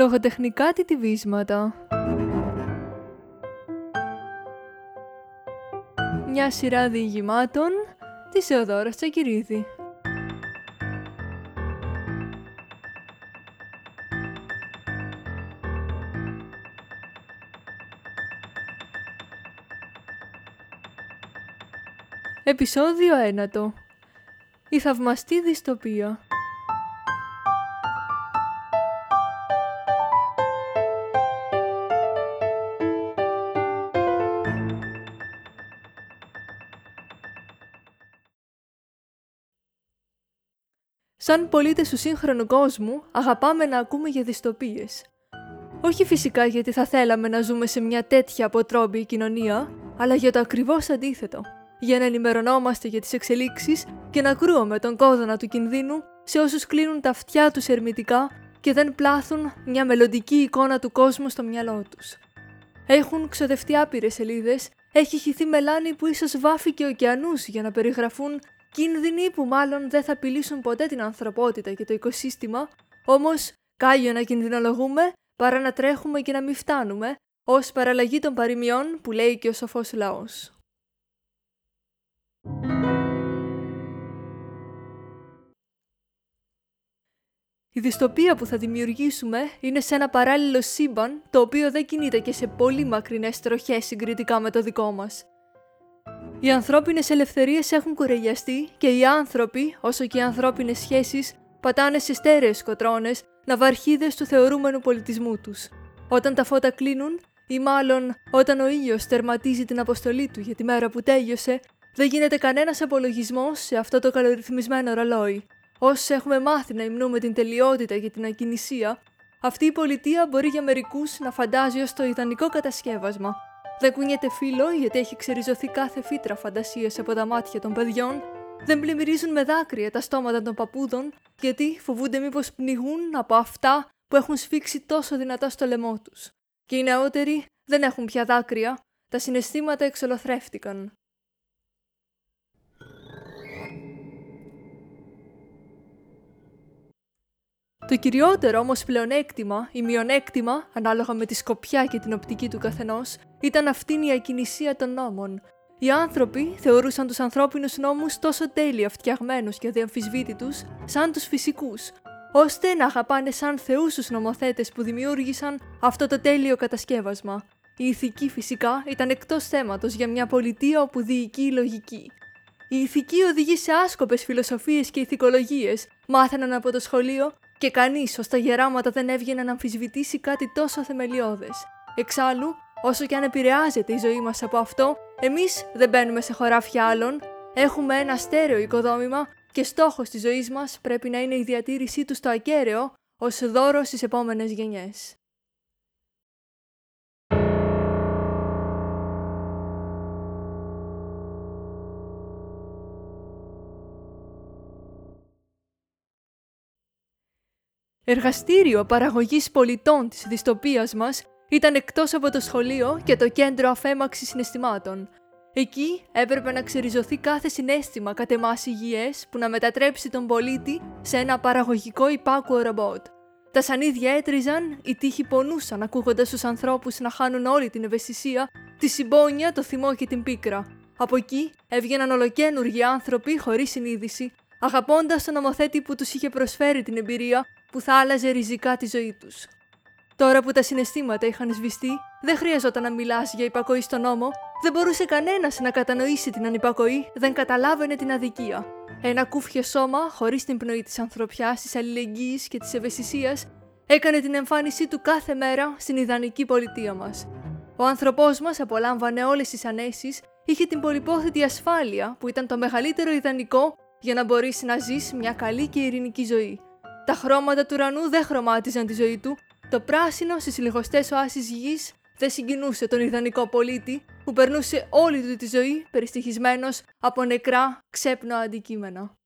Λογοτεχνικά τιτυβίσματα. Μια σειρά διηγημάτων της Θεοδόρας Τσακιρίδη. Επεισόδιο 9. Η θαυμαστή δυστοπία. Σαν πολίτες του σύγχρονου κόσμου, αγαπάμε να ακούμε για δυστοπίες. Όχι φυσικά γιατί θα θέλαμε να ζούμε σε μια τέτοια αποτρόπη κοινωνία, αλλά για το ακριβώς αντίθετο. Για να ενημερωνόμαστε για τις εξελίξεις και να κρούουμε τον κόδωνα του κινδύνου σε όσους κλείνουν τα αυτιά τους ερμητικά και δεν πλάθουν μια μελλοντική εικόνα του κόσμου στο μυαλό τους. Έχουν ξοδευτεί άπειρες σελίδες, έχει χυθεί μελάνη που ίσως βάφει και ωκεανούς για να περιγραφούν κίνδυνοι που μάλλον δεν θα απειλήσουν ποτέ την ανθρωπότητα και το οικοσύστημα, όμως κάγιο να κινδυνολογούμε παρά να τρέχουμε και να μην φτάνουμε, ως παραλλαγή των παροιμιών που λέει και ο σοφός λαός. Η δυστοπία που θα δημιουργήσουμε είναι σε ένα παράλληλο σύμπαν, το οποίο δεν κινείται και σε πολύ μακρινές τροχές συγκριτικά με το δικό μας. Οι ανθρώπινες ελευθερίες έχουν κουρελιαστεί και οι άνθρωποι, όσο και οι ανθρώπινες σχέσεις, πατάνε σε στέρεες σκοτρώνες, ναυαρχίδες του θεωρούμενου πολιτισμού τους. Όταν τα φώτα κλείνουν, ή μάλλον όταν ο ήλιος τερματίζει την αποστολή του για τη μέρα που τέλειωσε, δεν γίνεται κανένας απολογισμός σε αυτό το καλορυθμισμένο ρολόι. Όσοι έχουμε μάθει να υμνούμε την τελειότητα και την ακινησία, αυτή η πολιτεία μπορεί για μερικούς να φαντάζει ως το ιδανικό κατασκεύασμα. Δεν κουνιέται φύλλο γιατί έχει ξεριζωθεί κάθε φύτρα φαντασίας από τα μάτια των παιδιών, δεν πλημμυρίζουν με δάκρυα τα στόματα των παππούδων γιατί φοβούνται μήπως πνιγούν από αυτά που έχουν σφίξει τόσο δυνατά στο λαιμό τους. Και οι νεότεροι δεν έχουν πια δάκρυα, τα συναισθήματα εξολοθρεύτηκαν. Το κυριότερο όμως πλεονέκτημα ή μειονέκτημα, ανάλογα με τη σκοπιά και την οπτική του καθενός, ήταν αυτήν η ακινησία των νόμων. Οι άνθρωποι θεωρούσαν τους ανθρώπινους νόμους τόσο τέλεια φτιαγμένους και αδιαμφισβήτητους, σαν τους φυσικούς, ώστε να αγαπάνε σαν θεούς τους νομοθέτες που δημιούργησαν αυτό το τέλειο κατασκεύασμα. Η ηθική φυσικά ήταν εκτός θέματος για μια πολιτεία όπου διοικεί η λογική. Η ηθική οδηγεί σε άσκοπες φιλοσοφίες και ηθικολογίες, μάθαιναν από το σχολείο. Και κανείς ως τα γεράματα δεν έβγαινε να αμφισβητήσει κάτι τόσο θεμελιώδες. Εξάλλου, όσο και αν επηρεάζεται η ζωή μας από αυτό, εμείς δεν μπαίνουμε σε χωράφια άλλων, έχουμε ένα στέρεο οικοδόμημα και στόχος της ζωής μας πρέπει να είναι η διατήρησή του στο ακέραιο ως δώρο στις επόμενες γενιές. Εργαστήριο παραγωγής πολιτών της δυστοπίας μας ήταν εκτός από το σχολείο και το κέντρο αφέμαξης συναισθημάτων. Εκεί έπρεπε να ξεριζωθεί κάθε συναίσθημα κατ' εμάς υγιές που να μετατρέψει τον πολίτη σε ένα παραγωγικό υπάκουο ρομπότ. Τα σανίδια έτριζαν, οι τοίχοι πονούσαν ακούγοντας τους ανθρώπους να χάνουν όλη την ευαισθησία, τη συμπόνια, το θυμό και την πίκρα. Από εκεί έβγαιναν ολοκαίνουργοι άνθρωποι χωρίς συνείδηση, αγαπώντας τον νομοθέτη που τους είχε προσφέρει την εμπειρία που θα άλλαζε ριζικά τη ζωή τους. Τώρα που τα συναισθήματα είχαν σβηστεί, δεν χρειαζόταν να μιλάς για υπακοή στον νόμο, δεν μπορούσε κανένας να κατανοήσει την ανυπακοή, δεν καταλάβαινε την αδικία. Ένα κούφιο σώμα, χωρίς την πνοή της ανθρωπιάς, της αλληλεγγύης και της ευαισθησίας, έκανε την εμφάνισή του κάθε μέρα στην ιδανική πολιτεία μας. Ο άνθρωπός μας απολάμβανε όλες τις ανέσεις, είχε την πολυπόθητη ασφάλεια που ήταν το μεγαλύτερο ιδανικό για να μπορείς να ζεις μια καλή και ειρηνική ζωή. Τα χρώματα του ουρανού δεν χρωμάτιζαν τη ζωή του, το πράσινο στις λιγοστές οάσεις γης δεν συγκινούσε τον ιδανικό πολίτη που περνούσε όλη του τη ζωή περιστοιχισμένος από νεκρά, ξέπνοα αντικείμενα.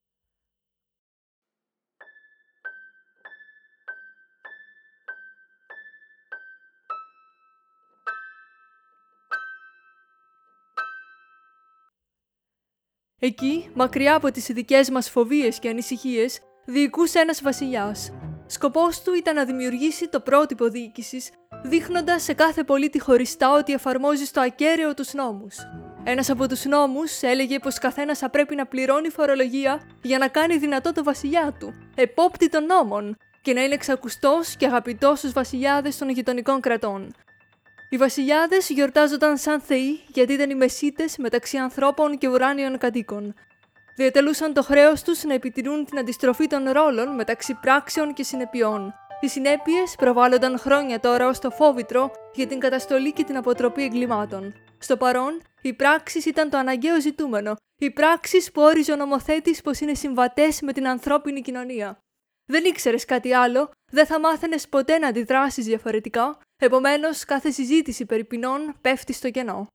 Εκεί, μακριά από τις δικές μας φοβίες και ανησυχίες, διοικούσε ένας βασιλιάς. Σκοπός του ήταν να δημιουργήσει το πρότυπο διοίκησης, δείχνοντας σε κάθε πολίτη χωριστά ότι εφαρμόζει στο ακέραιο τους νόμους. Ένας από τους νόμους έλεγε πως καθένας θα πρέπει να πληρώνει φορολογία για να κάνει δυνατό το βασιλιά του, επόπτη των νόμων, και να είναι εξακουστός και αγαπητός στους βασιλιάδες των γειτονικών κρατών. Οι βασιλιάδες γιορτάζονταν σαν θεοί γιατί ήταν οι μεσίτες μεταξύ ανθρώπων και ουράνιων κατοίκων. Διατελούσαν το χρέος τους να επιτηρούν την αντιστροφή των ρόλων μεταξύ πράξεων και συνεπειών. Οι συνέπειες προβάλλονταν χρόνια τώρα ως το φόβητρο για την καταστολή και την αποτροπή εγκλημάτων. Στο παρόν, οι πράξεις ήταν το αναγκαίο ζητούμενο, οι πράξεις που όριζε ο νομοθέτης πως είναι συμβατές με την ανθρώπινη κοινωνία. Δεν ήξερες κάτι άλλο, δεν θα μάθαινες ποτέ να αντιδράσεις διαφορετικά, επομένως κάθε συζήτηση περί ποινών πέφτει στο κενό.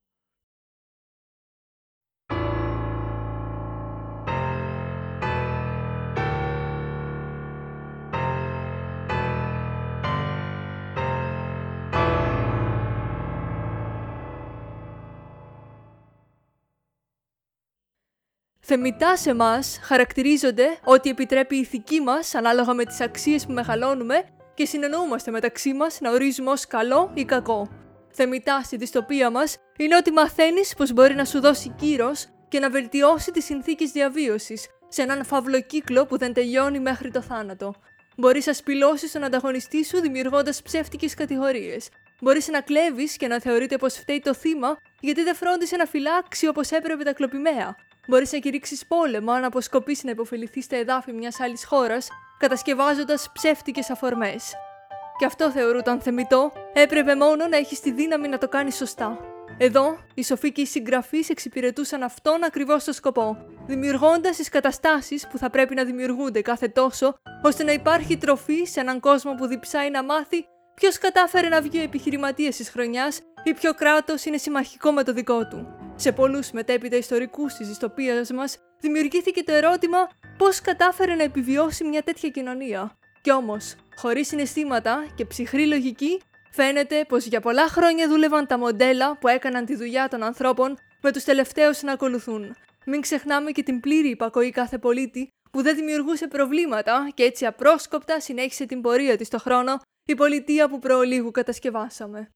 Θεμητά σε μας χαρακτηρίζονται ότι επιτρέπει η ηθική μας ανάλογα με τις αξίες που μεγαλώνουμε και συνεννοούμαστε μεταξύ μας να ορίζουμε ως καλό ή κακό. Θεμητά στη δυστοπία μας είναι ότι μαθαίνεις πως μπορεί να σου δώσει κύρος και να βελτιώσει τις συνθήκες διαβίωσης σε έναν φαύλο κύκλο που δεν τελειώνει μέχρι το θάνατο. Μπορείς να σπηλώσεις τον ανταγωνιστή σου δημιουργώντας ψεύτικες κατηγορίες. Μπορείς να κλέβεις και να θεωρείται πως φταίει το θύμα γιατί δεν φρόντισε να φυλάξει όπως έπρεπε τα κλοπημαία. Μπορείς να κηρύξεις πόλεμο αν αποσκοπείς να υποφεληθείς στα εδάφη μιας άλλης χώρας, κατασκευάζοντας ψεύτικες αφορμές. Και αυτό θεωρούταν θεμητό, έπρεπε μόνο να έχεις τη δύναμη να το κάνεις σωστά. Εδώ, οι σοφοί και οι συγγραφείς εξυπηρετούσαν αυτόν ακριβώς το σκοπό, δημιουργώντας τις καταστάσεις που θα πρέπει να δημιουργούνται κάθε τόσο, ώστε να υπάρχει τροφή σε έναν κόσμο που διψάει να μάθει ποιος κατάφερε να βγει επιχειρηματίας της χρονιάς ή ποιο κράτος είναι συμμαχικό με το δικό του. Σε πολλούς μετέπειτα ιστορικούς της δυστοπίας μας δημιουργήθηκε το ερώτημα πώς κατάφερε να επιβιώσει μια τέτοια κοινωνία. Κι όμως, χωρίς συναισθήματα και ψυχρή λογική, φαίνεται πως για πολλά χρόνια δούλευαν τα μοντέλα που έκαναν τη δουλειά των ανθρώπων με τους τελευταίους να ακολουθούν. Μην ξεχνάμε και την πλήρη υπακοή κάθε πολίτη που δεν δημιουργούσε προβλήματα και έτσι απρόσκοπτα συνέχισε την πορεία της στο χρόνο, η πολιτεία που προολίγου κατασκευάσαμε.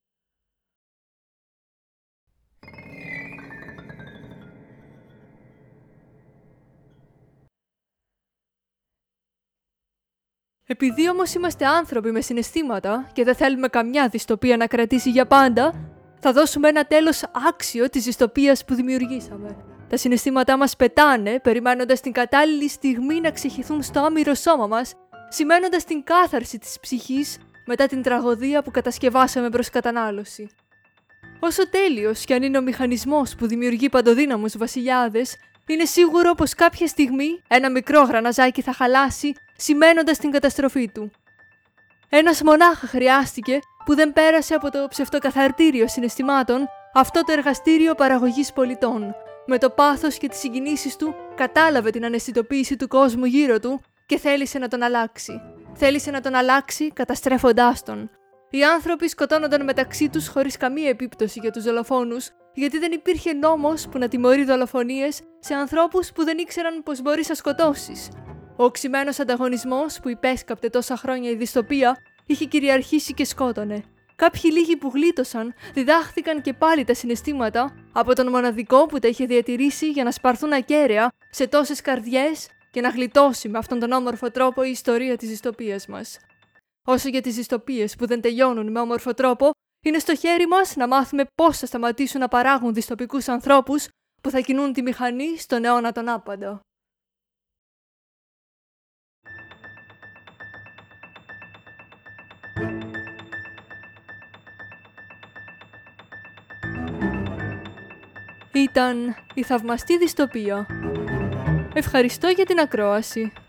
Επειδή όμως είμαστε άνθρωποι με συναισθήματα και δεν θέλουμε καμιά δυστοπία να κρατήσει για πάντα, θα δώσουμε ένα τέλος άξιο της δυστοπίας που δημιουργήσαμε. Τα συναισθήματά μας πετάνε, περιμένοντας την κατάλληλη στιγμή να ξεχυθούν στο άμυρο σώμα μας, σημαίνοντας την κάθαρση της ψυχής μετά την τραγωδία που κατασκευάσαμε προς κατανάλωση. Όσο τέλειος κι αν είναι ο μηχανισμός που δημιουργεί παντοδύναμους βασιλιάδες, είναι σίγουρο πως κάποια στιγμή ένα μικρό γραναζάκι θα χαλάσει, σημαίνοντας την καταστροφή του. Ένας μονάχα χρειάστηκε που δεν πέρασε από το ψευτοκαθαρτήριο συναισθημάτων αυτό το εργαστήριο παραγωγής πολιτών. Με το πάθος και τις συγκινήσεις του κατάλαβε την αναισθητοποίηση του κόσμου γύρω του και θέλησε να τον αλλάξει. Θέλησε να τον αλλάξει καταστρέφοντάς τον. Οι άνθρωποι σκοτώνονταν μεταξύ τους χωρίς καμία επίπτωση για τους δολοφόνους, γιατί δεν υπήρχε νόμος που να τιμωρεί δολοφονίες σε ανθρώπους που δεν ήξεραν πως μπορείς να σκοτώσεις. Ο οξυμένος ανταγωνισμός που υπέσκαπτε τόσα χρόνια η δυστοπία είχε κυριαρχήσει και σκότωνε. Κάποιοι λίγοι που γλίτωσαν διδάχθηκαν και πάλι τα συναισθήματα από τον μοναδικό που τα είχε διατηρήσει για να σπαρθούν ακέραια σε τόσες καρδιές και να γλιτώσει με αυτόν τον όμορφο τρόπο η ιστορία της δυστοπίας μας. Όσο για τις δυστοπίες που δεν τελειώνουν με όμορφο τρόπο, είναι στο χέρι μας να μάθουμε πώς θα σταματήσουν να παράγουν δυστοπικούς ανθρώπους που θα κινούν τη μηχανή στον αιώνα τον άπαντο. Ήταν η θαυμαστή δυστοπία. Ευχαριστώ για την ακρόαση.